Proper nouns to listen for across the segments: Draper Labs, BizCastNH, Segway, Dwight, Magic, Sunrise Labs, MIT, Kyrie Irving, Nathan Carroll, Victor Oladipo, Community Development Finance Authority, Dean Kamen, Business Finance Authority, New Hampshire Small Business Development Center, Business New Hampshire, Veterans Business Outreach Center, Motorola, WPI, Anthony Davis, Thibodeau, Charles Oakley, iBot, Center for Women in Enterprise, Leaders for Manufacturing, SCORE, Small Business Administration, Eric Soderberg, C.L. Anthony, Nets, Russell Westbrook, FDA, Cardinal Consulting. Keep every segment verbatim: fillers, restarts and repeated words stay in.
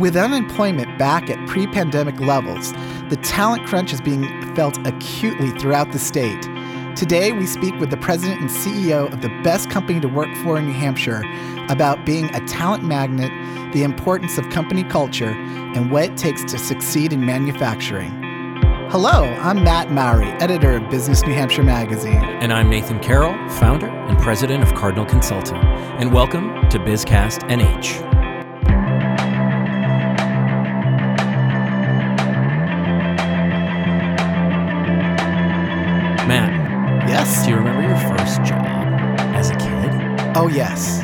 With unemployment back at pre-pandemic levels, the talent crunch is being felt acutely throughout the state. Today, we speak with the president and C E O of the best company to work for in New Hampshire about being a talent magnet, the importance of company culture, and what it takes to succeed in manufacturing. Hello, I'm Matt Mowry, editor of Business New Hampshire magazine. And I'm Nathan Carroll, founder and president of Cardinal Consulting. And welcome to BizCastNH. Matt. Yes? Do you remember your first job as a kid? Oh, yes.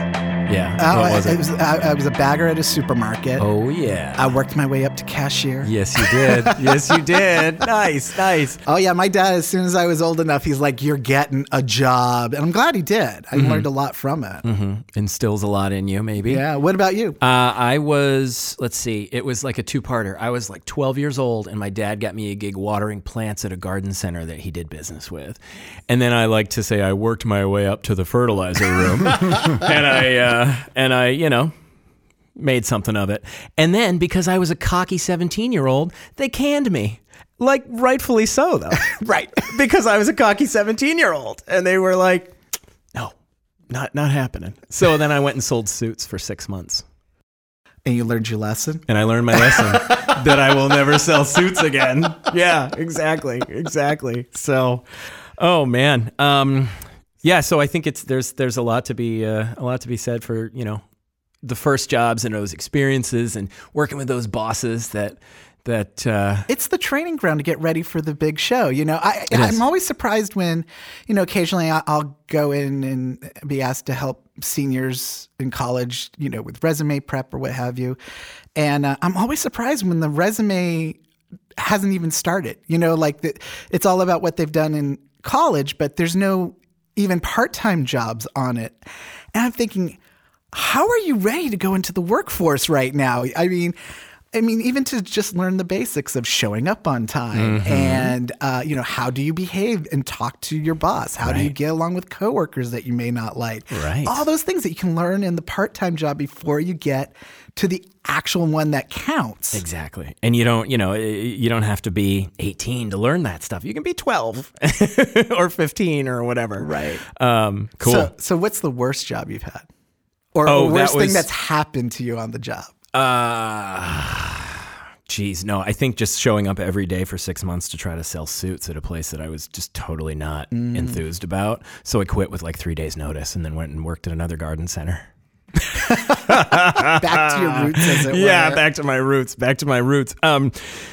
Yeah. Uh, what was I, it? It was, I, I was a bagger at a supermarket. Oh, yeah. I worked my way up to cashier. Yes, you did. Yes, you did. Nice, nice. Oh, yeah. My dad, as soon as I was old enough, he's like, you're getting a job. And I'm glad he did. I mm-hmm. learned a lot from it. Mm-hmm. Instills a lot in you, maybe. Yeah. What about you? Uh, I was, let's see, it was like a two-parter. I was like twelve years old, and my dad got me a gig watering plants at a garden center that he did business with. And then I like to say I worked my way up to the fertilizer room. and I... Uh, Uh, and I, you know, made something of it. And then because I was a cocky seventeen-year-old, they canned me. Like, rightfully so, though. Right. Because I was a cocky seventeen-year-old. And they were like, no, not not happening. So then I went and sold suits for six months. And you learned your lesson? And I learned my lesson that I will never sell suits again. Yeah, exactly. Exactly. So, oh, man. Um Yeah, so I think it's there's there's a lot to be uh, a lot to be said for, you know, the first jobs and those experiences and working with those bosses that that uh, it's the training ground to get ready for the big show. You know, I, I'm always surprised when, you know, occasionally I'll go in and be asked to help seniors in college, you know, with resume prep or what have you, and uh, I'm always surprised when the resume hasn't even started. You know, like the, it's all about what they've done in college, but there's no even part-time jobs on it. And I'm thinking, how are you ready to go into the workforce right now? I mean, I mean, even to just learn the basics of showing up on time mm-hmm. and, uh, you know, how do you behave and talk to your boss? How right. do you get along with coworkers that you may not like? Right. All those things that you can learn in the part-time job before you get to the actual one that counts. Exactly. And you don't, you know, you don't have to be eighteen to learn that stuff. You can be twelve or fifteen or whatever. Right. Um, cool. So, so what's the worst job you've had? Or oh, the worst that was... thing that's happened to you on the job? Uh, geez, no, I think just showing up every day for six months to try to sell suits at a place that I was just totally not mm. enthused about. So I quit with like three days notice and then went and worked at another garden center. Back to your roots, as it were. Yeah, back to my roots. Back to my roots. Um,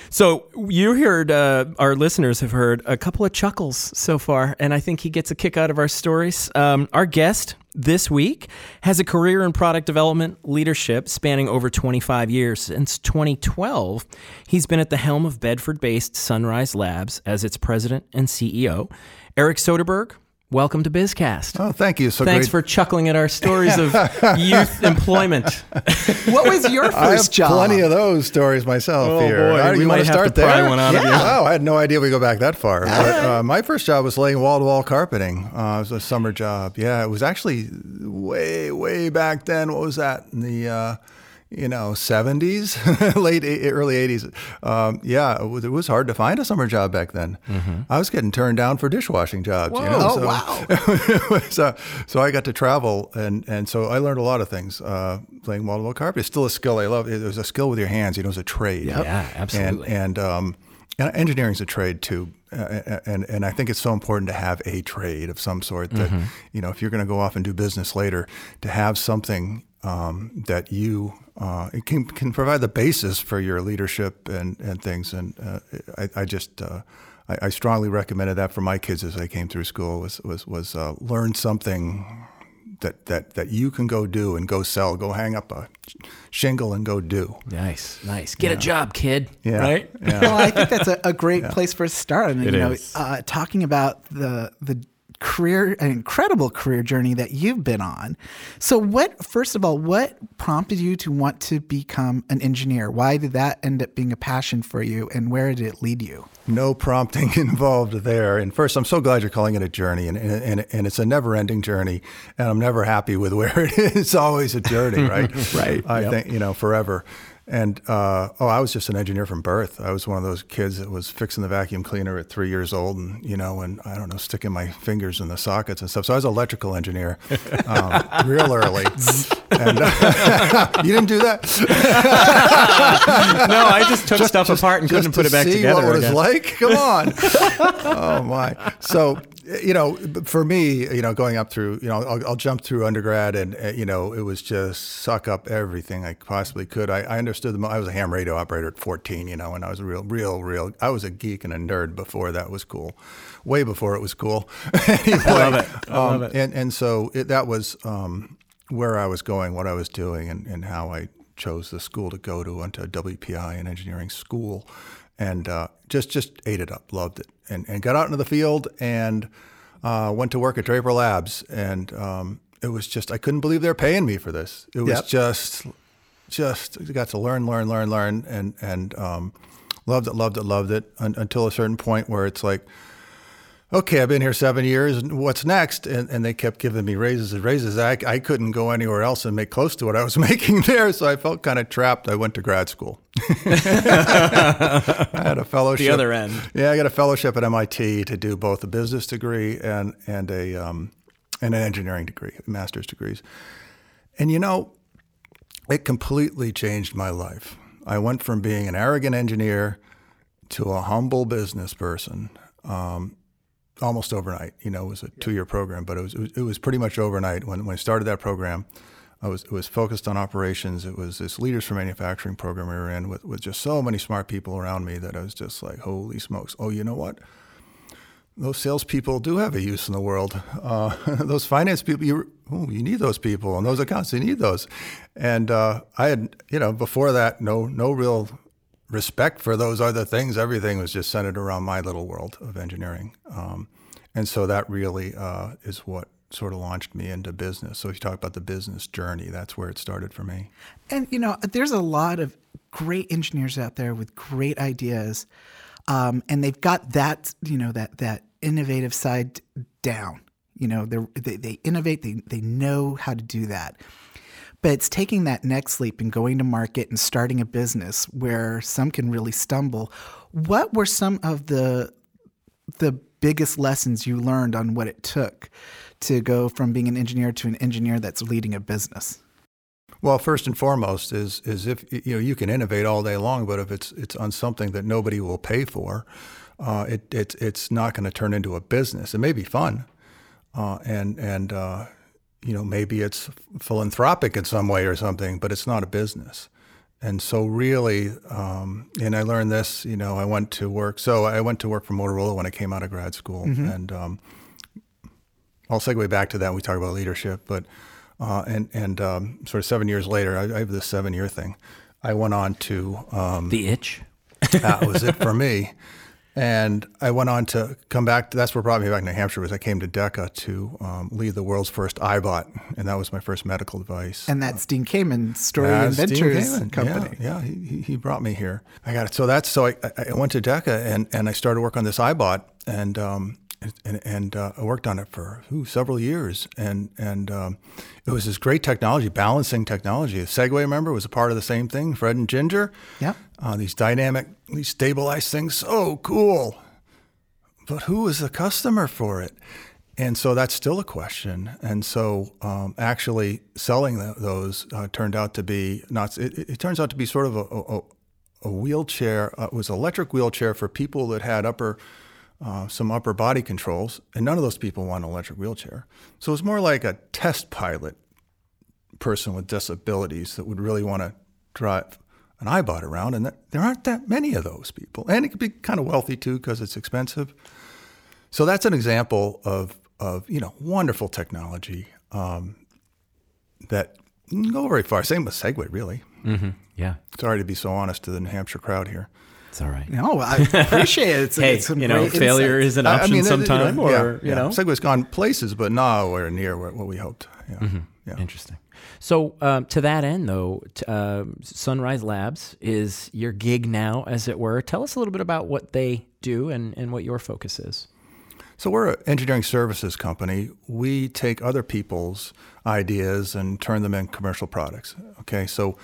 so you heard, uh, our listeners have heard a couple of chuckles so far, and I think he gets a kick out of our stories. Um, our guest this week has a career in product development leadership spanning over twenty-five years. Since twenty twelve, he's been at the helm of Bedford-based Sunrise Labs as its president and C E O. Eric Soderberg, welcome to BizCast. Oh, thank you. So Thanks great. for chuckling at our stories of youth employment. What was your first I have job? Plenty of those stories myself oh, here. Boy. How do we you might want to have start to pry there? One out yeah. of you. Oh, I had no idea we go back that far. But, uh, my first job was laying wall-to-wall carpeting. Uh, it was a summer job. Yeah, it was actually way, way back then. What was that? In the... Uh, you know, seventies, late, early eighties. Um, yeah, it was, it was hard to find a summer job back then. Mm-hmm. I was getting turned down for dishwashing jobs. Whoa, you know? Oh, so, wow. so, so I got to travel, and, and so I learned a lot of things uh, playing wall-to-wall carpet. It's still a skill I love. It was a skill with your hands. You know, it's a trade. Yep. Yeah, absolutely. And, and, um, and engineering's a trade, too. Uh, and and I think it's so important to have a trade of some sort that, mm-hmm. you know, if you're going to go off and do business later, to have something um, that you... Uh, it can can provide the basis for your leadership and, and things, and uh, I, I just uh, I, I strongly recommended that for my kids as they came through school was was was uh, learn something that, that that you can go do and go sell, go hang up a shingle and go do. Nice, nice. Get yeah. a job, kid. Yeah. Right. Yeah. Well, I think that's a, a great yeah. place for a start. I mean, it you is. know, uh, talking about the the. career, an incredible career journey that you've been on. So what, first of all, what prompted you to want to become an engineer? Why did that end up being a passion for you, and where did it lead you? No prompting involved there. And first, I'm so glad you're calling it a journey, and and, and it's a never-ending journey, and I'm never happy with where it is. It's always a journey, right? Right. I yep. think, you know, forever. And, uh, oh, I was just an engineer from birth. I was one of those kids that was fixing the vacuum cleaner at three years old and, you know, and I don't know, sticking my fingers in the sockets and stuff. So I was an electrical engineer um, real early. And, uh, you didn't do that? No, I just took just, stuff just, apart and couldn't put it back together. What it was like? Come on. Oh, my. So, you know, for me, you know, going up through, you know, I'll, I'll jump through undergrad and, uh, you know, it was just suck up everything I possibly could. I, I understood the, I was a ham radio operator at fourteen, you know, and I was a real, real, real, I was a geek and a nerd before that was cool, way before it was cool. Anyway, I love it. I um, love it. And, and so it, that was um, where I was going, what I was doing, and, and how I chose the school to go to, onto W P I, an engineering school. And uh, just just ate it up, loved it, and and got out into the field and uh, went to work at Draper Labs, and um, it was just, I couldn't believe they were paying me for this. It was yep. just just got to learn, learn, learn, learn, and and um, loved it, loved it, loved it, un- until a certain point where it's like, okay, I've been here seven years, what's next? And and they kept giving me raises and raises. I I couldn't go anywhere else and make close to what I was making there, so I felt kind of trapped. I went to grad school. I had a fellowship. The other end. Yeah, I got a fellowship at M I T to do both a business degree and and a um, and an engineering degree, master's degrees. And you know, it completely changed my life. I went from being an arrogant engineer to a humble business person, um, almost overnight. You know, it was a two-year program, but it was it was pretty much overnight when when I started that program. I was, it was focused on operations. It was this Leaders for Manufacturing program we were in with, with just so many smart people around me that I was just like, holy smokes. Oh, you know what? Those salespeople do have a use in the world. Uh, those finance people, you oh, you need those people. And those accounts, you need those. And uh, I had, you know, before that, no no real respect for those other things. Everything was just centered around my little world of engineering. Um, and so that really uh, is what sort of launched me into business. So if you talk about the business journey, that's where it started for me. And, you know, there's a lot of great engineers out there with great ideas. Um, and they've got that, you know, that that innovative side down. You know, they they innovate, they they know how to do that. But it's taking that next leap and going to market and starting a business where some can really stumble. What were some of the the biggest lessons you learned on what it took to go from being an engineer to an engineer that's leading a business? Well, first and foremost is is if you know you can innovate all day long, but if it's it's on something that nobody will pay for, uh, it it's it's not going to turn into a business. It may be fun, uh, and and uh, you know maybe it's philanthropic in some way or something, but it's not a business. And so really, um, and I learned this. You know, I went to work. So I went to work for Motorola when I came out of grad school, mm-hmm. and. Um, I'll segue back to that when we talk about leadership, but uh, and and um, sort of seven years later, I, I have this seven-year thing. I went on to um, the itch. That was it for me, and I went on to come back. To, that's what brought me back to New Hampshire. Was I came to DEKA to um, lead the world's first iBot, and that was my first medical device. And that's uh, Dean Kamen's Story Inventors Kamen. Company. Yeah, yeah he, he brought me here. I got it. So that's so I, I went to DEKA and and I started work on this iBot and. Um, And, and uh, I worked on it for ooh, several years, and and um, it was this great technology, balancing technology. The Segway, remember, was a part of the same thing. Fred and Ginger, yeah, uh, these dynamic, these stabilized things, so cool. But who was the customer for it? And so that's still a question. And so um, actually selling the, those uh, turned out to be not. It, it turns out to be sort of a a, a wheelchair. Uh, it was an electric wheelchair for people that had upper. Uh, some upper body controls, and none of those people want an electric wheelchair. So it's more like a test pilot person with disabilities that would really want to drive an iBot around, and that, there aren't that many of those people. And it could be kind of wealthy, too, because it's expensive. So that's an example of, of you know, wonderful technology um, that doesn't go very far. Same with Segway, really. Mm-hmm. Yeah. Sorry to be so honest to the New Hampshire crowd here. It's all right. No, I appreciate it. It's, hey, it's you know, failure insight. Is an option I mean, sometimes, you know, or yeah, you know, yeah. Segway's gone places, but nowhere near what we hoped. Yeah. Mm-hmm. Yeah. Interesting. So um, to that end, though, t- uh, Sunrise Labs is your gig now, as it were. Tell us a little bit about what they do and, and what your focus is. So we're an engineering services company. We take other people's ideas and turn them into commercial products. Okay, so.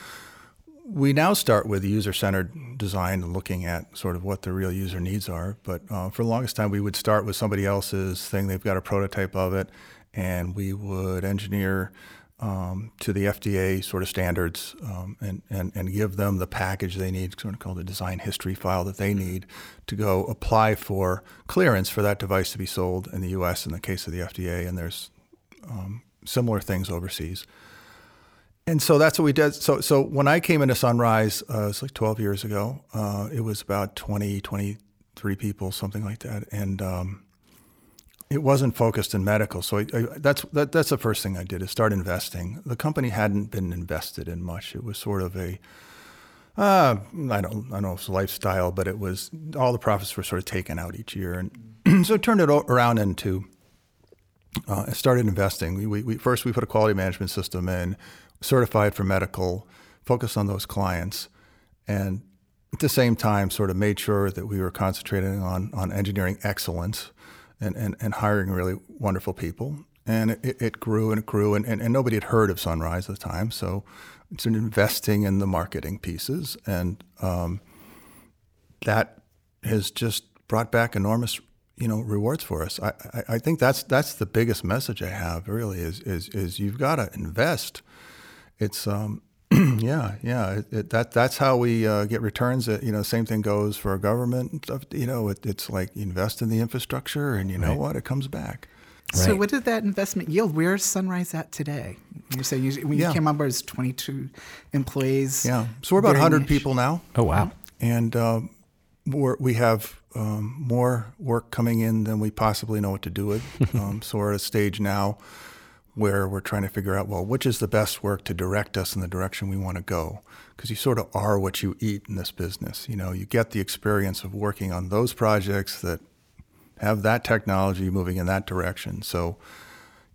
we now start with user-centered design and looking at sort of what the real user needs are. But uh, for the longest time, we would start with somebody else's thing. They've got a prototype of it, and we would engineer um, to the F D A sort of standards um, and, and, and give them the package they need, sort of called the design history file that they need to go apply for clearance for that device to be sold in the U S in the case of the F D A. And there's um, similar things overseas. And so that's what we did. So so when I came into Sunrise, uh, it was like twelve years ago, uh, it was about twenty, twenty-three people, something like that. And um, it wasn't focused in medical. So I, I, that's that, that's the first thing I did is start investing. The company hadn't been invested in much. It was sort of a, uh, I don't I don't know if it's a lifestyle, but it was all the profits were sort of taken out each year. And so I turned it around into, uh, I started investing. We, we, we First, we put a quality management system in, certified for medical, focused on those clients, and at the same time sort of made sure that we were concentrating on on engineering excellence and, and, and hiring really wonderful people. And it, it grew and it grew, and, and, and nobody had heard of Sunrise at the time. So it's an investing in the marketing pieces, and um, that has just brought back enormous you know, rewards for us. I, I, I think that's that's the biggest message I have really is is, is you've got to invest. It's um, yeah, yeah. It, it, that that's how we uh, get returns. That, you know, same thing goes for government and stuff. You know, it, it's like you invest in the infrastructure, and you know right. what, it comes back. Right. So, what did that investment yield? Where's Sunrise at today? You say you, when yeah. you came on board, it was twenty-two employees. Yeah, so we're about one hundred niche. people now. Oh wow! And um, we're, we have um, more work coming in than we possibly know what to do with. um, so we're at a stage now where we're trying to figure out, well, which is the best work to direct us in the direction we want to go? Because you sort of are what you eat in this business. You know, you get the experience of working on those projects that have that technology moving in that direction. So,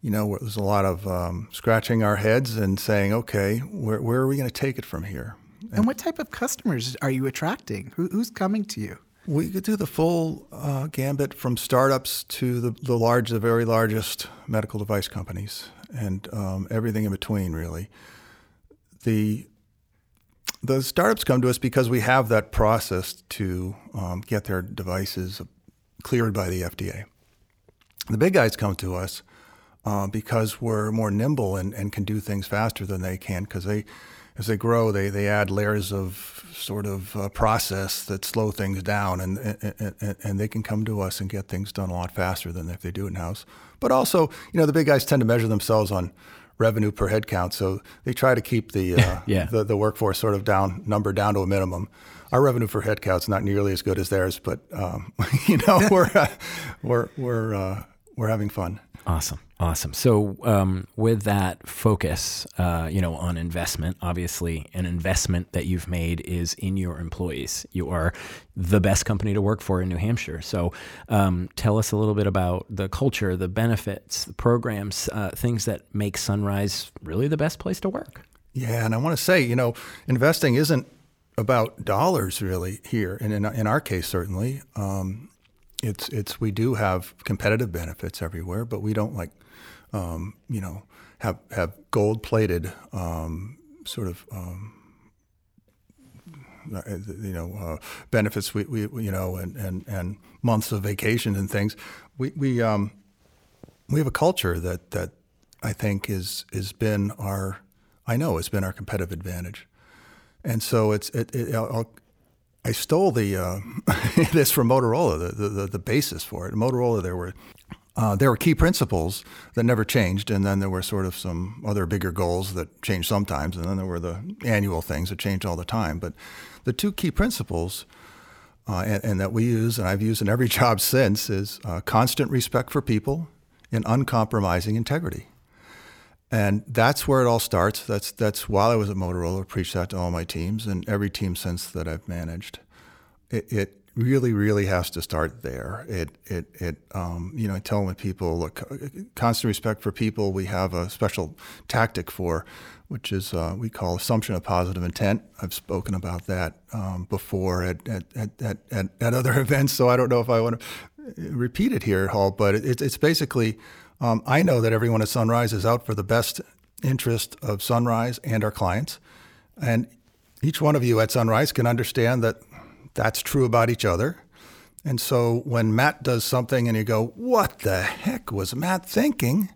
you know, there's a lot of um, scratching our heads and saying, okay, where, where are we going to take it from here? And, and what type of customers are you attracting? Who, who's coming to you? We could do the full uh, gambit from startups to the, the large, the very largest medical device companies, and um, everything in between, really. The the startups come to us because we have that process to um, get their devices cleared by the F D A. The big guys come to us uh, because we're more nimble and, and can do things faster than they can, because they As they grow, they, they add layers of sort of uh, process that slow things down, and, and, and and they can come to us and get things done a lot faster than if they do in-house. But also, you know, the big guys tend to measure themselves on revenue per head count, so they try to keep the uh, yeah. the, the workforce sort of down number down to a minimum. Our revenue per head count's not nearly as good as theirs, but um, you know, we're uh, we're we're uh, we're having fun. Awesome. Awesome. So um, with that focus, uh, you know, on investment, obviously an investment that you've made is in your employees. You are the best company to work for in New Hampshire. So um, tell us a little bit about the culture, the benefits, the programs, uh, things that make Sunrise really the best place to work. Yeah. And I want to say, you know, investing isn't about dollars really here. And in, in our case, certainly, um, it's it's we do have competitive benefits everywhere, but we don't like Um, you know, have have gold-plated um, sort of, um, you know, uh, benefits. We, we you know, and, and, and months of vacation and things. We we um, we have a culture that, that I think is has been our I know has been our competitive advantage, and so it's it. it I'll, I stole the uh, this from Motorola, the, the the basis for it. At Motorola, there were. Uh, there were key principles that never changed, and then there were sort of some other bigger goals that changed sometimes, and then there were the annual things that changed all the time. But the two key principles, uh, and, and that we use, and I've used in every job since, is uh, constant respect for people and uncompromising integrity. And that's where it all starts. That's that's while I was at Motorola, I preached that to all my teams and every team since that I've managed. It. it really, really has to start there. It, it, it, um, you know, I tell my people, look, constant respect for people. We have a special tactic for, which is, uh, we call assumption of positive intent. I've spoken about that, um, before at, at, at, at, at other events. So I don't know if I want to repeat it here, Hall, but it, it's basically, um, I know that everyone at Sunrise is out for the best interest of Sunrise and our clients. And each one of you at Sunrise can understand that that's true about each other. And so when Matt does something and you go, what the heck was Matt thinking?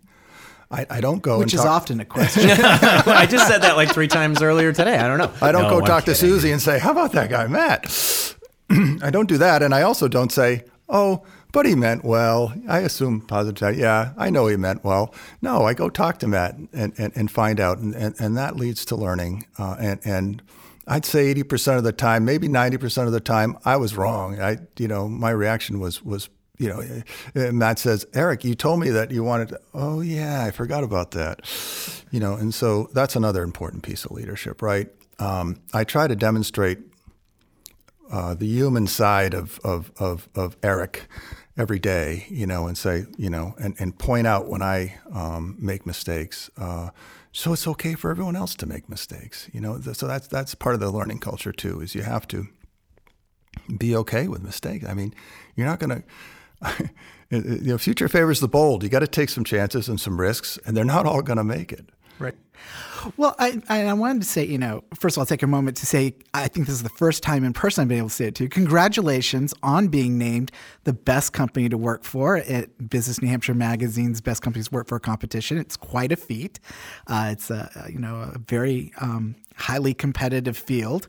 I, I don't go Which and talk. Which is often a question. I just said that like three times earlier today. I don't know. I don't no, go I'm talk kidding. to Susie and say, how about that guy, Matt? I don't do that. And I also don't say, oh, but he meant well. I assume positive. Yeah, I know he meant well. No, I go talk to Matt and, and, and find out. And, and, and that leads to learning. Uh, and, and I'd say eighty percent of the time, maybe ninety percent of the time, I was wrong. I, you know, my reaction was was. You know, Matt says, Eric, you told me that you wanted to, oh, yeah, I forgot about that. You know, and so that's another important piece of leadership, right? Um, I try to demonstrate uh, the human side of, of of of Eric every day, you know, and say, you know, and, and point out when I um, make mistakes. Uh, so it's okay for everyone else to make mistakes, you know. So that's that's part of the learning culture, too, is you have to be okay with mistakes. I mean, you're not going to... you know, future favors the bold. You got to take some chances and some risks, and they're not all going to make it. Right. Well, I I wanted to say, you know, first of all, I'll take a moment to say, I think this is the first time in person I've been able to say it to you. Congratulations on being named the best company to work for at Business New Hampshire Magazine's Best Companies to Work For competition. It's quite a feat. Uh, it's a, you know, a very um, highly competitive field.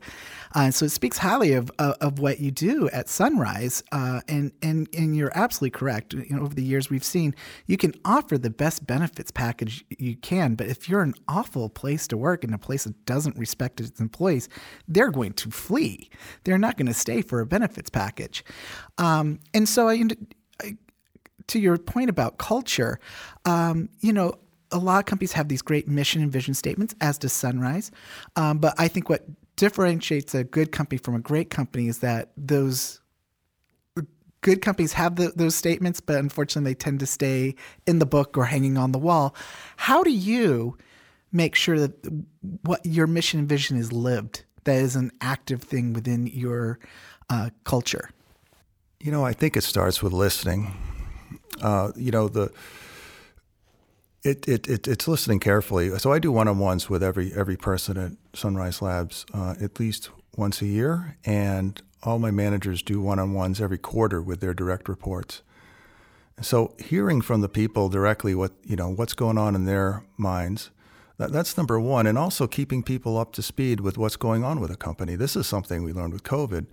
Uh, so it speaks highly of, of of what you do at Sunrise. Uh, and, and, and you're absolutely correct. You know, over the years we've seen you can offer the best benefits package you can, but if you're an awful place to work and a place that doesn't respect its employees, they're going to flee. They're not going to stay for a benefits package. Um, and so I, I, to your point about culture, um, you know, a lot of companies have these great mission and vision statements, as does Sunrise. Um, but I think what differentiates a good company from a great company is that those good companies have the, those statements, but unfortunately they tend to stay in the book or hanging on the wall. How do you make sure that what your mission and vision is lived, that is an active thing within your uh, culture? You know, I think it starts with listening. Uh, you know, the It, it it it's listening carefully. So I do one-on-ones with every every person at Sunrise Labs uh, at least once a year, and all my managers do one-on-ones every quarter with their direct reports. So hearing from the people directly what you know what's going on in their minds, that, that's number one, and also keeping people up to speed with what's going on with a company. This is something we learned with COVID,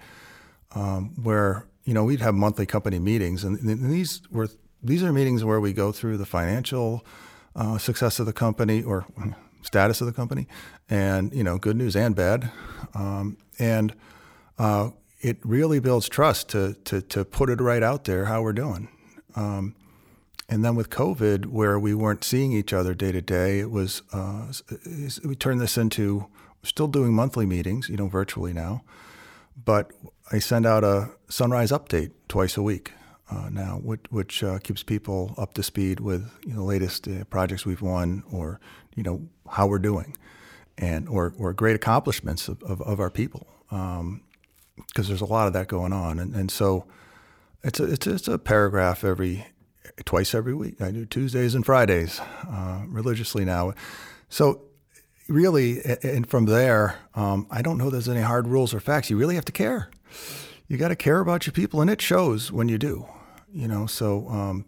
um, where you know we'd have monthly company meetings, and, and these were these are meetings where we go through the financial Uh, success of the company or status of the company, and you know, good news and bad, um, and uh, it really builds trust to to to put it right out there how we're doing. Um, and then with COVID, where we weren't seeing each other day to day, it was uh, we turned this into still doing monthly meetings, you know, virtually now, but I send out a Sunrise update twice a week. Uh, now, which, which uh, keeps people up to speed with you know, the latest uh, projects we've won, or you know how we're doing, and or or great accomplishments of, of, of our people, because um, there's a lot of that going on, and and so it's a, it's it's a paragraph every twice every week. I do Tuesdays and Fridays uh, religiously now, so really, and from there, um, I don't know there's any hard rules or facts. You really have to care. You got to care about your people, and it shows when you do. You know, so um,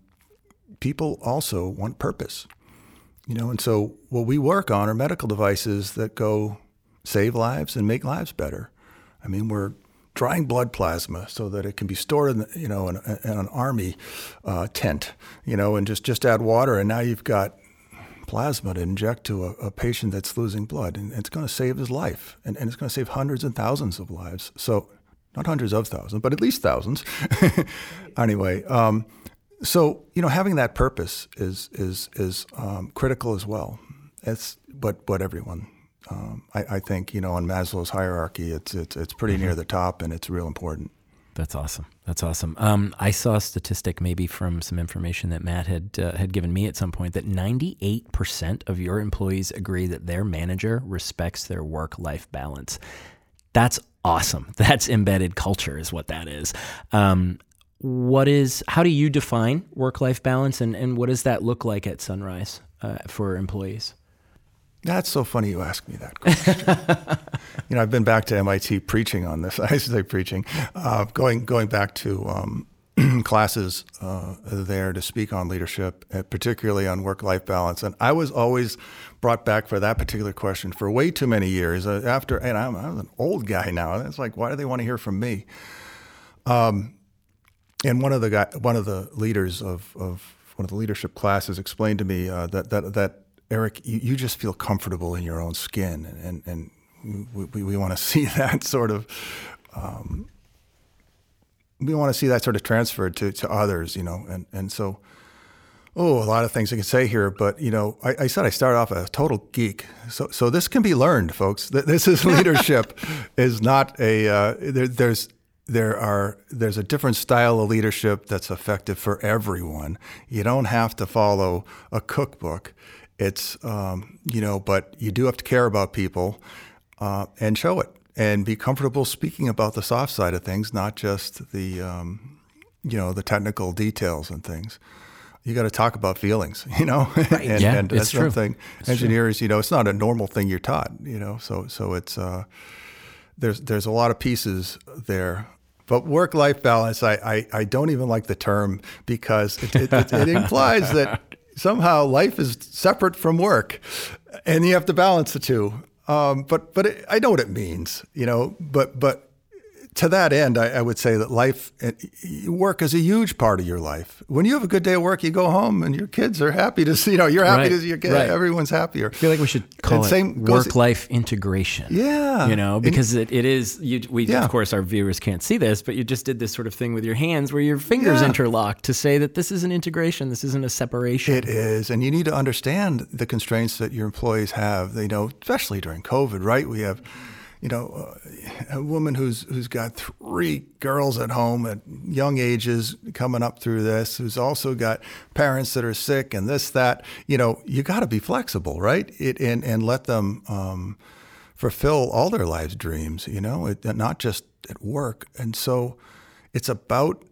people also want purpose, you know, and so what we work on are medical devices that go save lives and make lives better. I mean, we're drying blood plasma so that it can be stored in, the, you know, in, in an army uh, tent, you know, and just, just add water. And now you've got plasma to inject to a, a patient that's losing blood, and it's going to save his life, and, and it's going to save hundreds and thousands of lives. So not hundreds of thousands, but at least thousands. Anyway, um, so you know, having that purpose is is is um, critical as well. It's what what everyone, um, I, I think, you know, on Maslow's hierarchy, it's it's it's pretty mm-hmm. near the top, and it's real important. That's awesome. That's awesome. Um, I saw a statistic, maybe from some information that Matt had uh, had given me at some point, that ninety-eight percent of your employees agree that their manager respects their work-life balance. That's awesome. That's embedded culture is what that is. Um, what is, how do you define work-life balance, and, and what does that look like at Sunrise uh, for employees? That's so funny you asked me that question. You know, I've been back to M I T preaching on this. I used to say preaching, uh, going going back to um, classes uh, there to speak on leadership, particularly on work-life balance. And I was always brought back for that particular question for way too many years. Uh, after, and I'm, I'm an old guy now. And it's like, why do they want to hear from me? Um, and one of the guy, one of the leaders of, of one of the leadership classes explained to me uh, that that that. Eric, you, you just feel comfortable in your own skin, and and, and we, we, we want to see that sort of um, we want to see that sort of transferred to, to others, you know, and and so oh, a lot of things I can say here, but you know, I, I said I started off as a total geek, so so this can be learned, folks. This is leadership is not a uh, there, there's. There are there's a different style of leadership that's effective for everyone. You don't have to follow a cookbook. It's um, you know, but you do have to care about people uh, and show it, and be comfortable speaking about the soft side of things, not just the um, you know the technical details and things. You got to talk about feelings, you know, right. and, yeah, and that's true. Something it's engineers, true. You know, it's not a normal thing you're taught, you know, so so it's. Uh, There's there's a lot of pieces there, but work-life balance, I, I, I don't even like the term because it, it, it, it implies that somehow life is separate from work, and you have to balance the two. Um, but but it, I know what it means, you know. But but to that end, I, I would say that life, work is a huge part of your life. When you have a good day at work, you go home, and your kids are happy to see. You know, you're happy right. to see your kids. Right. Everyone's happier. I feel like we should call and it same work-life integration. Yeah, you know, because and, it, it is. You, we yeah. of course our viewers can't see this, but you just did this sort of thing with your hands, where your fingers yeah. interlock to say that this is an integration. This isn't a separation. It is, and you need to understand the constraints that your employees have. They know, especially during COVID, right? We have. You know, uh, a woman who's who's got three girls at home at young ages coming up through this, who's also got parents that are sick and this, that, you know, you got to be flexible, right? It and, and let them um, fulfill all their lives' dreams, you know, it, not just at work. And so it's about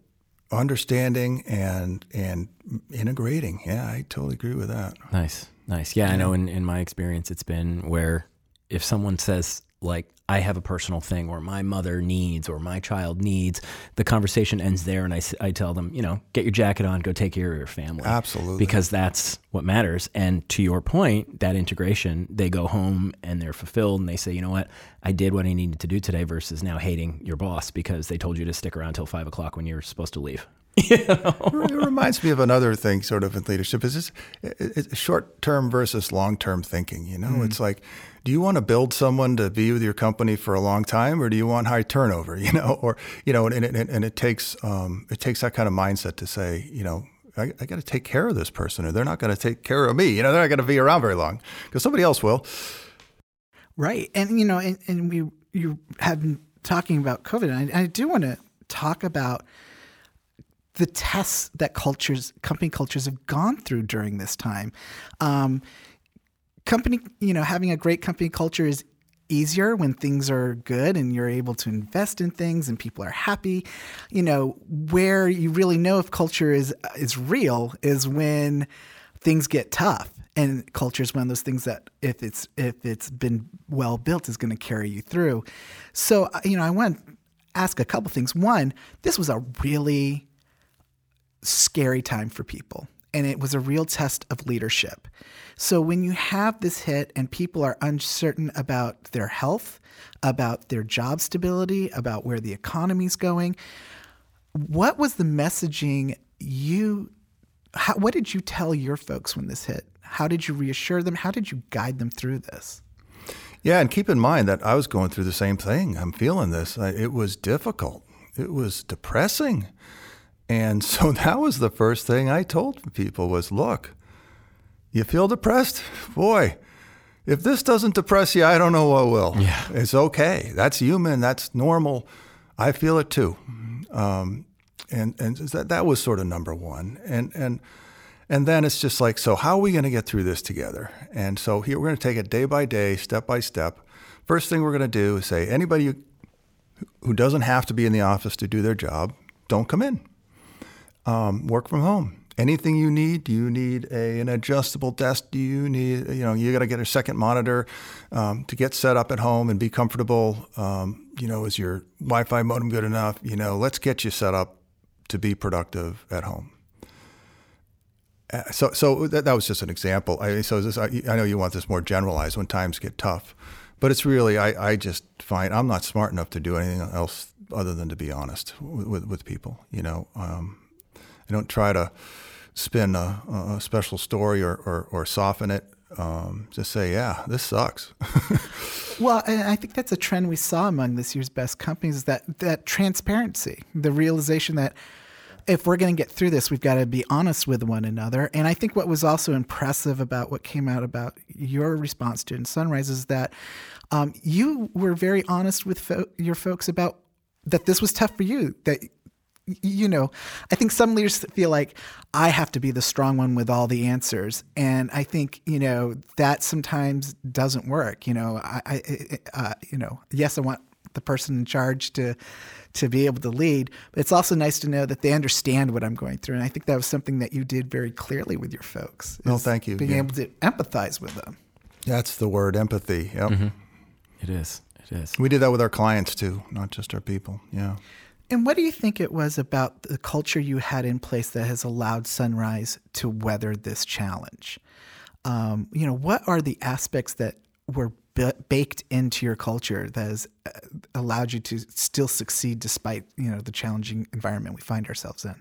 understanding and and integrating. Yeah, I totally agree with that. Nice, nice. Yeah, yeah. I know in, in my experience it's been where if someone says, like, I have a personal thing or my mother needs or my child needs, the conversation ends there. And I, I tell them, you know, get your jacket on, go take care of your family. Absolutely. Because that's what matters. And to your point, that integration, they go home and they're fulfilled and they say, you know what, I did what I needed to do today versus now hating your boss because they told you to stick around till five o'clock when you're supposed to leave. You know? It reminds me of another thing sort of in leadership is this it's short-term versus long-term thinking, you know, mm-hmm. It's like, do you want to build someone to be with your company for a long time or do you want high turnover, you know, or, you know, and, and, and it takes, um, it takes that kind of mindset to say, you know, I, I got to take care of this person or they're not going to take care of me, you know, they're not going to be around very long because somebody else will. Right. And, you know, and, and we, you had been talking about COVID and I, I do want to talk about the tests that cultures, company cultures have gone through during this time. Um, company, you know, having a great company culture is easier when things are good and you're able to invest in things and people are happy. You know, where you really know if culture is, is real is when things get tough. And culture is one of those things that if it's, if it's been well built is going to carry you through. So, you know, I want to ask a couple things. One, this was a really scary time for people. And it was a real test of leadership. So when you have this hit and people are uncertain about their health, about their job stability, about where the economy's going, what was the messaging you, how, what did you tell your folks when this hit? How did you reassure them? How did you guide them through this? Yeah, and keep in mind that I was going through the same thing. I'm feeling this. It was difficult. It was depressing. And so that was the first thing I told people was, look, you feel depressed? Boy, if this doesn't depress you, I don't know what will. Yeah. It's okay. That's human. That's normal. I feel it too. Um, and and that, that was sort of number one. And and and then it's just like, so how are we going to get through this together? And so here we're going to take it day by day, step by step. First thing we're going to do is say, anybody who doesn't have to be in the office to do their job, don't come in. Um, work from home. anything you need. Do you need a, an adjustable desk? Do you need, you know, you got to get a second monitor um, to get set up at home and be comfortable? Um, you know, is your Wi-Fi modem good enough? You know, let's get you set up to be productive at home. Uh, so, so that, that was just an example. I, so this, I, I know you want this more generalized when times get tough, but it's really, I, I just find I'm not smart enough to do anything else other than to be honest with, with, with people, you know, um, I don't try to spin a, a special story or, or, or soften it. Um, just say, yeah, this sucks. Well, and I think that's a trend we saw among this year's best companies is that, that transparency, the realization that if we're going to get through this, we've got to be honest with one another. And I think what was also impressive about what came out about your response to in Sunrise is that um, you were very honest with fo- your folks about that this was tough for you, that you know, I think some leaders feel like I have to be the strong one with all the answers. And I think, you know, that sometimes doesn't work. You know, I, I uh, you know, yes, I want the person in charge to, to be able to lead, but it's also nice to know that they understand what I'm going through. And I think that was something that you did very clearly with your folks. No, thank you. Being yeah. able to empathize with them. That's the word, empathy. Yep. Mm-hmm. It is. It is. We did that with our clients too, not just our people. Yeah. And what do you think it was about the culture you had in place that has allowed Sunrise to weather this challenge? Um, you know, what are the aspects that were b- baked into your culture that has uh, allowed you to still succeed despite, you know, the challenging environment we find ourselves in?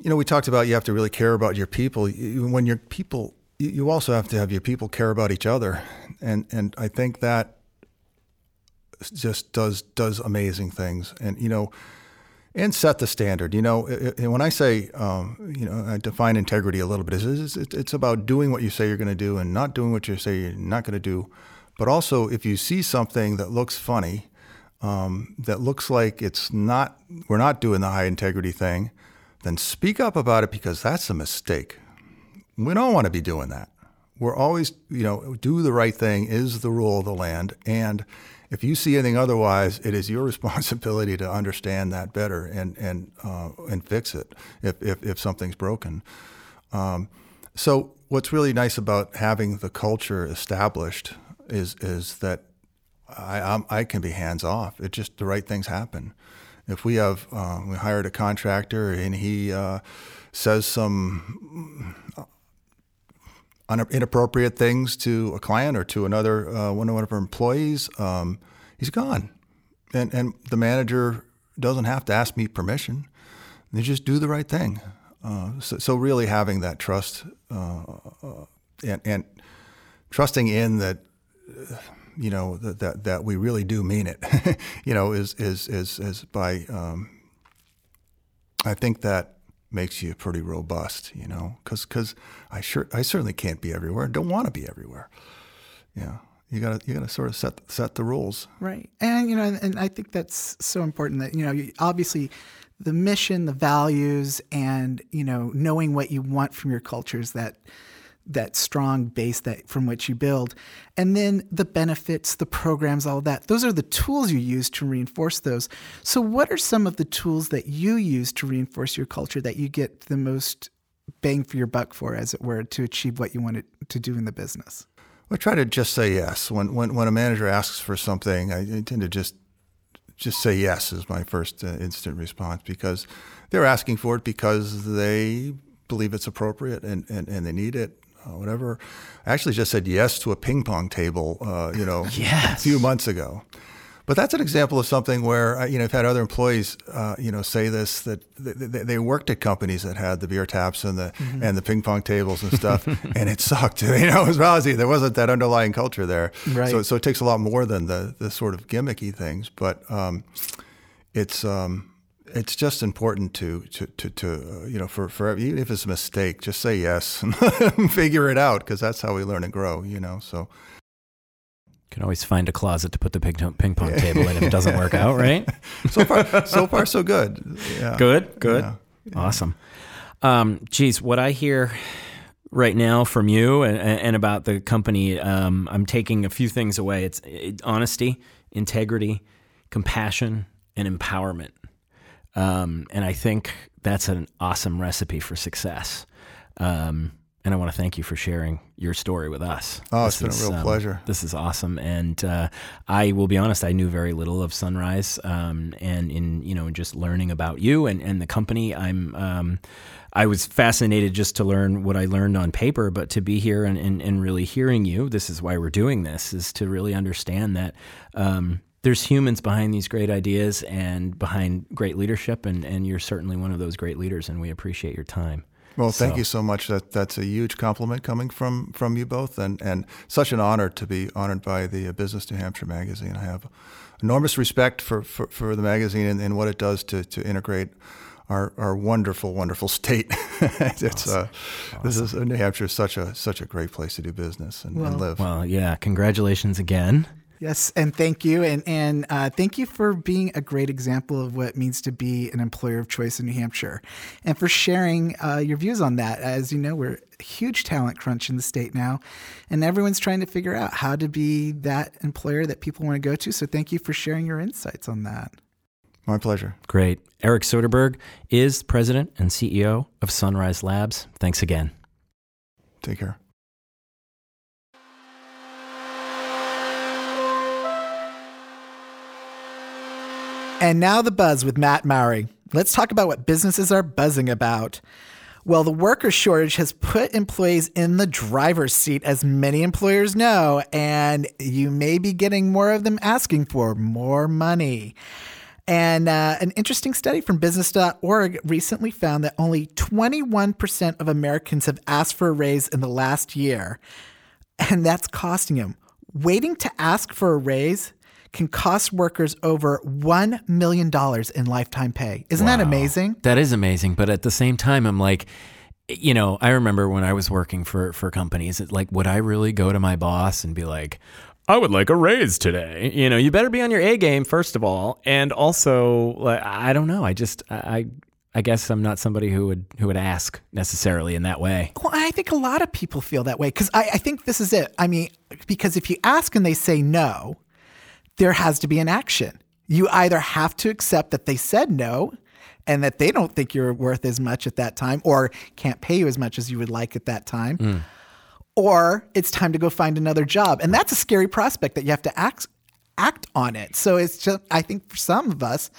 You know, we talked about you have to really care about your people. When your people, you also have to have your people care about each other. And, and I think that just does does amazing things, and you know, and set the standard. You know, it, it, when I say um, you know, I define integrity a little bit. It's, it's, it's about doing what you say you're going to do and not doing what you say you're not going to do. But also, if you see something that looks funny, um, that looks like it's not, we're not doing the high integrity thing, then speak up about it because that's a mistake. We don't want to be doing that. We're always, you know, do the right thing is the rule of the land, and if you see anything otherwise, it is your responsibility to understand that better and and uh, and fix it if if, if something's broken. Um, so what's really nice about having the culture established is is that I I'm, I can be hands off. It just the right things happen. If we have uh, we hired a contractor and he uh, says some inappropriate things to a client or to another uh, one of our employees, um, he's gone. And and the manager doesn't have to ask me permission. They just do the right thing. Uh, so, so really having that trust uh, and, and trusting in that, uh, you know, that, that that we really do mean it, you know, is, is, is, is by, um, I think that makes you pretty robust, you know, because because I sure I certainly can't be everywhere and don't want to be everywhere. Yeah, you gotta you gotta sort of set set the rules, right? And you know, and, and I think that's so important that you know, you, obviously, the mission, the values, and you know, knowing what you want from your culture is that that strong base that from which you build, and then the benefits, the programs, all that. Those are the tools you use to reinforce those. So what are some of the tools that you use to reinforce your culture that you get the most bang for your buck for, as it were, to achieve what you wanted to do in the business? Well, I try to just say yes. When when when a manager asks for something, I tend to just just say yes is my first uh, instant response, because they're asking for it because they believe it's appropriate and, and, and they need it. Whatever. I actually just said yes to a ping pong table, uh, you know, yes. a few months ago. But that's an example of something where, you know, I've had other employees, uh, you know, say this, that they, they worked at companies that had the beer taps and the mm-hmm. and the ping pong tables and stuff, and it sucked. You know, it was lousy. There wasn't that underlying culture there. Right. So, so it takes a lot more than the, the sort of gimmicky things. But um, it's um, it's just important to, to, to, to uh, you know, for, for, even if it's a mistake, just say yes and figure it out, because that's how we learn and grow, you know, so. Can always find a closet to put the ping, ping pong table in if it doesn't work out, right? so far, so far, so good. Yeah. Good, good. Yeah. Awesome. Um, geez, what I hear right now from you and, and about the company, um, I'm taking a few things away. It's it, honesty, integrity, compassion, and empowerment. Um, and I think that's an awesome recipe for success. Um, and I want to thank you for sharing your story with us. Oh, it's been a real pleasure. This is awesome. And uh, I will be honest, I knew very little of Sunrise. Um, and in, you know, just learning about you and, and the company, I'm um, I was fascinated just to learn what I learned on paper, but to be here and, and, and really hearing you, this is why we're doing this, is to really understand that um, there's humans behind these great ideas and behind great leadership. And, and you're certainly one of those great leaders, and we appreciate your time. Well, thank so. you so much. That that's a huge compliment coming from, from you both, and, and such an honor to be honored by the Business New Hampshire magazine. I have enormous respect for, for, for the magazine and, and what it does to, to integrate our, our wonderful, wonderful state. it's awesome. Uh, awesome. This is New Hampshire is such a such a great place to do business and, well, and live. Well, yeah. Congratulations again. Yes, and thank you, and and uh, thank you for being a great example of what it means to be an employer of choice in New Hampshire, and for sharing uh, your views on that. As you know, we're a huge talent crunch in the state now, and everyone's trying to figure out how to be that employer that people want to go to, so thank you for sharing your insights on that. My pleasure. Great. Eric Soderberg is president and C E O of Sunrise Labs. Thanks again. Take care. And now the buzz with Matt Mowry. Let's talk about what businesses are buzzing about. Well, the worker shortage has put employees in the driver's seat, as many employers know, and you may be getting more of them asking for more money. And uh, an interesting study from business dot org recently found that only twenty-one percent of Americans have asked for a raise in the last year, and that's costing them. Waiting to ask for a raise can cost workers over one million dollars in lifetime pay. Isn't wow. that amazing? That is amazing. But at the same time, I'm like, you know, I remember when I was working for, for companies, it like, would I really go to my boss and be like, I would like a raise today? You know, you better be on your A game, first of all. And also, like, I don't know. I just, I... I guess I'm not somebody who would who would ask necessarily in that way. Well, I think a lot of people feel that way, because I, I think this is it. I mean, because if you ask and they say no, there has to be an action. You either have to accept that they said no and that they don't think you're worth as much at that time, or can't pay you as much as you would like at that time, mm. or it's time to go find another job. And that's a scary prospect that you have to act, act on it. So it's just, I think for some of us,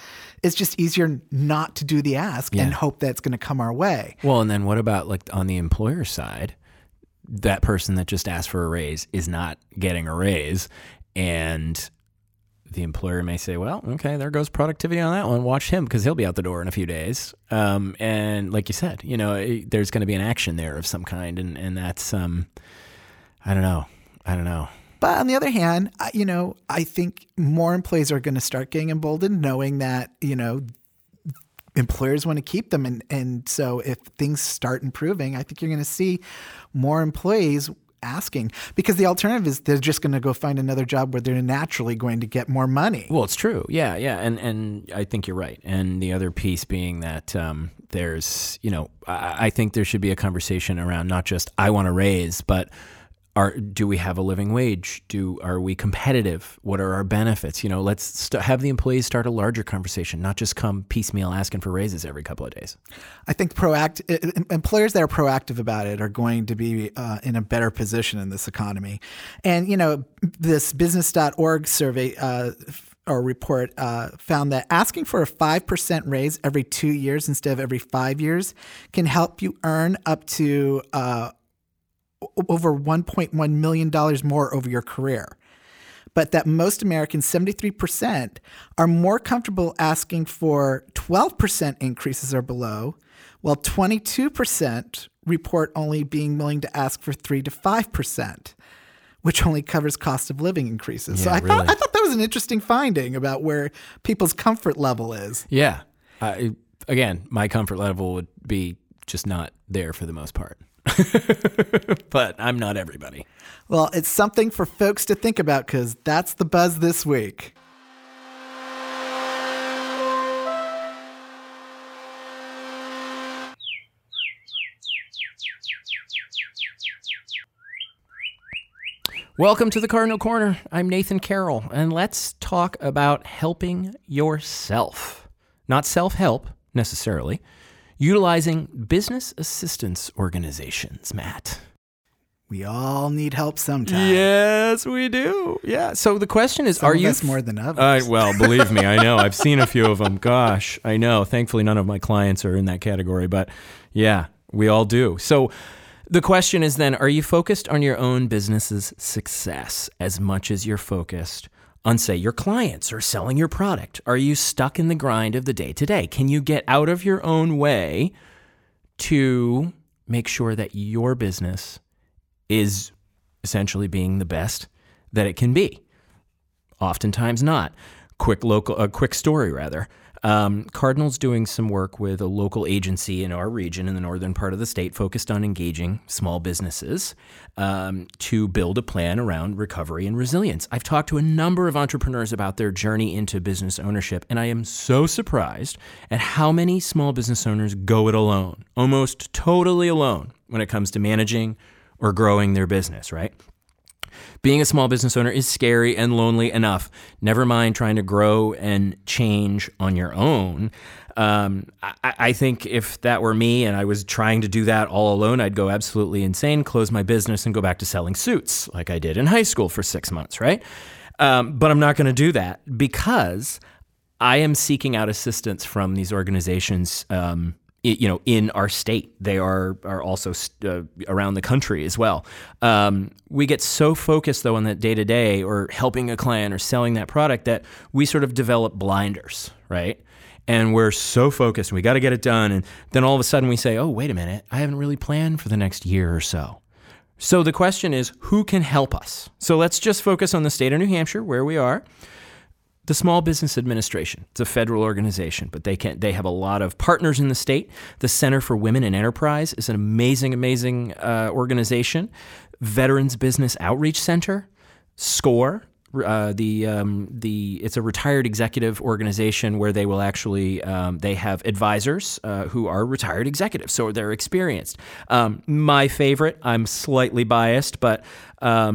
it's just easier not to do the ask yeah. and hope that's going to come our way. Well, and then what about like on the employer side, that person that just asked for a raise is not getting a raise, and the employer may say, well, okay, there goes productivity on that one. Watch him, because he'll be out the door in a few days. Um, and like you said, you know, it, there's going to be an action there of some kind. And, and that's, um, I don't know. I don't know. But on the other hand, you know, I think more employees are going to start getting emboldened, knowing that, you know, employers want to keep them. And, and so if things start improving, I think you're going to see more employees asking, because the alternative is they're just going to go find another job where they're naturally going to get more money. Well, it's true. Yeah, yeah. And and I think you're right. And the other piece being that um, there's, you know, I, I think there should be a conversation around not just I want to raise, but Are, do we have a living wage? Do are we competitive? What are our benefits? You know, let's st- have the employees start a larger conversation, not just come piecemeal asking for raises every couple of days. I think proact- employers that are proactive about it are going to be uh, in a better position in this economy. And, you know, this business dot org survey uh, or report uh, found that asking for a five percent raise every two years instead of every five years can help you earn up to uh, over one point one million dollars more over your career, but that most Americans, seventy-three percent, are more comfortable asking for twelve percent increases or below, while twenty-two percent report only being willing to ask for three to five percent, which only covers cost of living increases. Yeah, so I really. thought I thought that was an interesting finding about where people's comfort level is. Yeah. Uh, again, my comfort level would be just not there for the most part. But I'm not everybody. Well, it's something for folks to think about, because that's the buzz this week. Welcome to the Cardinal Corner. I'm Nathan Carroll, and let's talk about helping yourself. Not self-help necessarily. utilizing business assistance organizations, Matt. We all need help sometime. Yes, we do. Yeah. So the question is, Some are you f- more than others? Uh, well, believe me, I know. I've seen a few of them. Gosh, I know. Thankfully, none of my clients are in that category, but yeah, we all do. So the question is then, are you focused on your own business's success as much as you're focused on, say, your clients or selling your product? Are you stuck in the grind of the day to day? Can you get out of your own way to make sure that your business is essentially being the best that it can be? Oftentimes not. Quick local, a uh, quick story rather. Um, Cardinal's doing some work with a local agency in our region in the northern part of the state focused on engaging small businesses um, to build a plan around recovery and resilience. I've talked to a number of entrepreneurs about their journey into business ownership, and I am so surprised at how many small business owners go it alone, almost totally alone when it comes to managing or growing their business, right? Being a small business owner is scary and lonely enough. Never mind trying to grow and change on your own. Um, I, I think if that were me and I was trying to do that all alone, I'd go absolutely insane, close my business, and go back to selling suits like I did in high school for six months, right? Um, but I'm not going to do that because I am seeking out assistance from these organizations um you know, in our state. They are are also uh, around the country as well. Um, we get so focused, though, on that day-to-day or helping a client or selling that product that we sort of develop blinders, right? And we're so focused, and we got to get it done. And then all of a sudden we say, oh, wait a minute, I haven't really planned for the next year or so. So the question is, who can help us? So let's just focus on the state of New Hampshire, where we are. The Small Business Administration, it's a federal organization, but they can they have a lot of partners in the state. The Center for Women in Enterprise is an amazing, amazing uh, organization. Veterans Business Outreach Center, SCORE, uh, the um, the it's a retired executive organization where they will actually um, they have advisors uh, who are retired executives, so they're experienced. Um, my favorite, I'm slightly biased, but. Because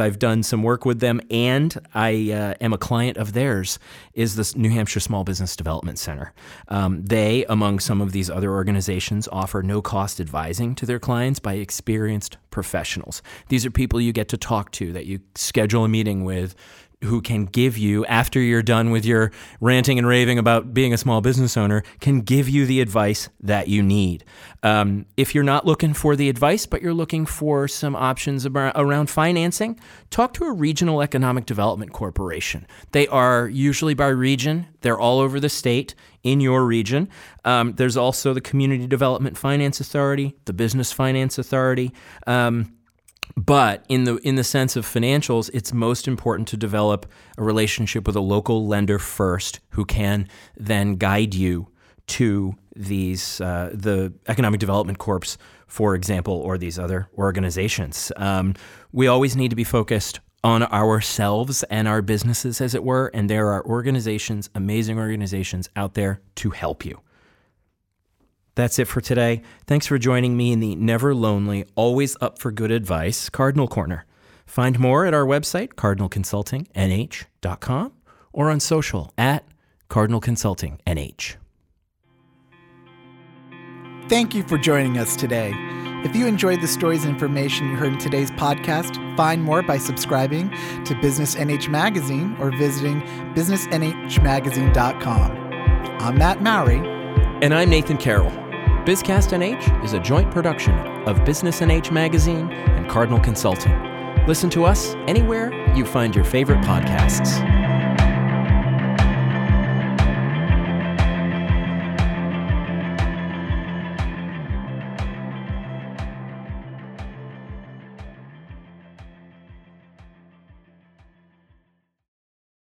um, I've done some work with them and I uh, am a client of theirs, is the New Hampshire Small Business Development Center. Um, they, among some of these other organizations, offer no-cost advising to their clients by experienced professionals. These are people you get to talk to, that you schedule a meeting with, who can give you, after you're done with your ranting and raving about being a small business owner, can give you the advice that you need. Um, if you're not looking for the advice, but you're looking for some options around financing, talk to a regional economic development corporation. They are usually by region. They're all over the state, in your region. Um, there's also the Community Development Finance Authority, the Business Finance Authority, um, But in the in the sense of financials, it's most important to develop a relationship with a local lender first, who can then guide you to these uh, the economic development corps, for example, or these other organizations. Um, we always need to be focused on ourselves and our businesses, as it were, and there are organizations, amazing organizations out there to help you. That's it for today. Thanks for joining me in the never lonely, always up for good advice Cardinal Corner. Find more at our website, cardinal consulting N H dot com, or on social at cardinal consulting N H. Thank you for joining us today. If you enjoyed the stories and information you heard in today's podcast, find more by subscribing to Business N H Magazine or visiting business N H magazine dot com. I'm Matt Mowry. And I'm Nathan Carroll. BizCast N H is a joint production of Business N H Magazine and Cardinal Consulting. Listen to us anywhere you find your favorite podcasts.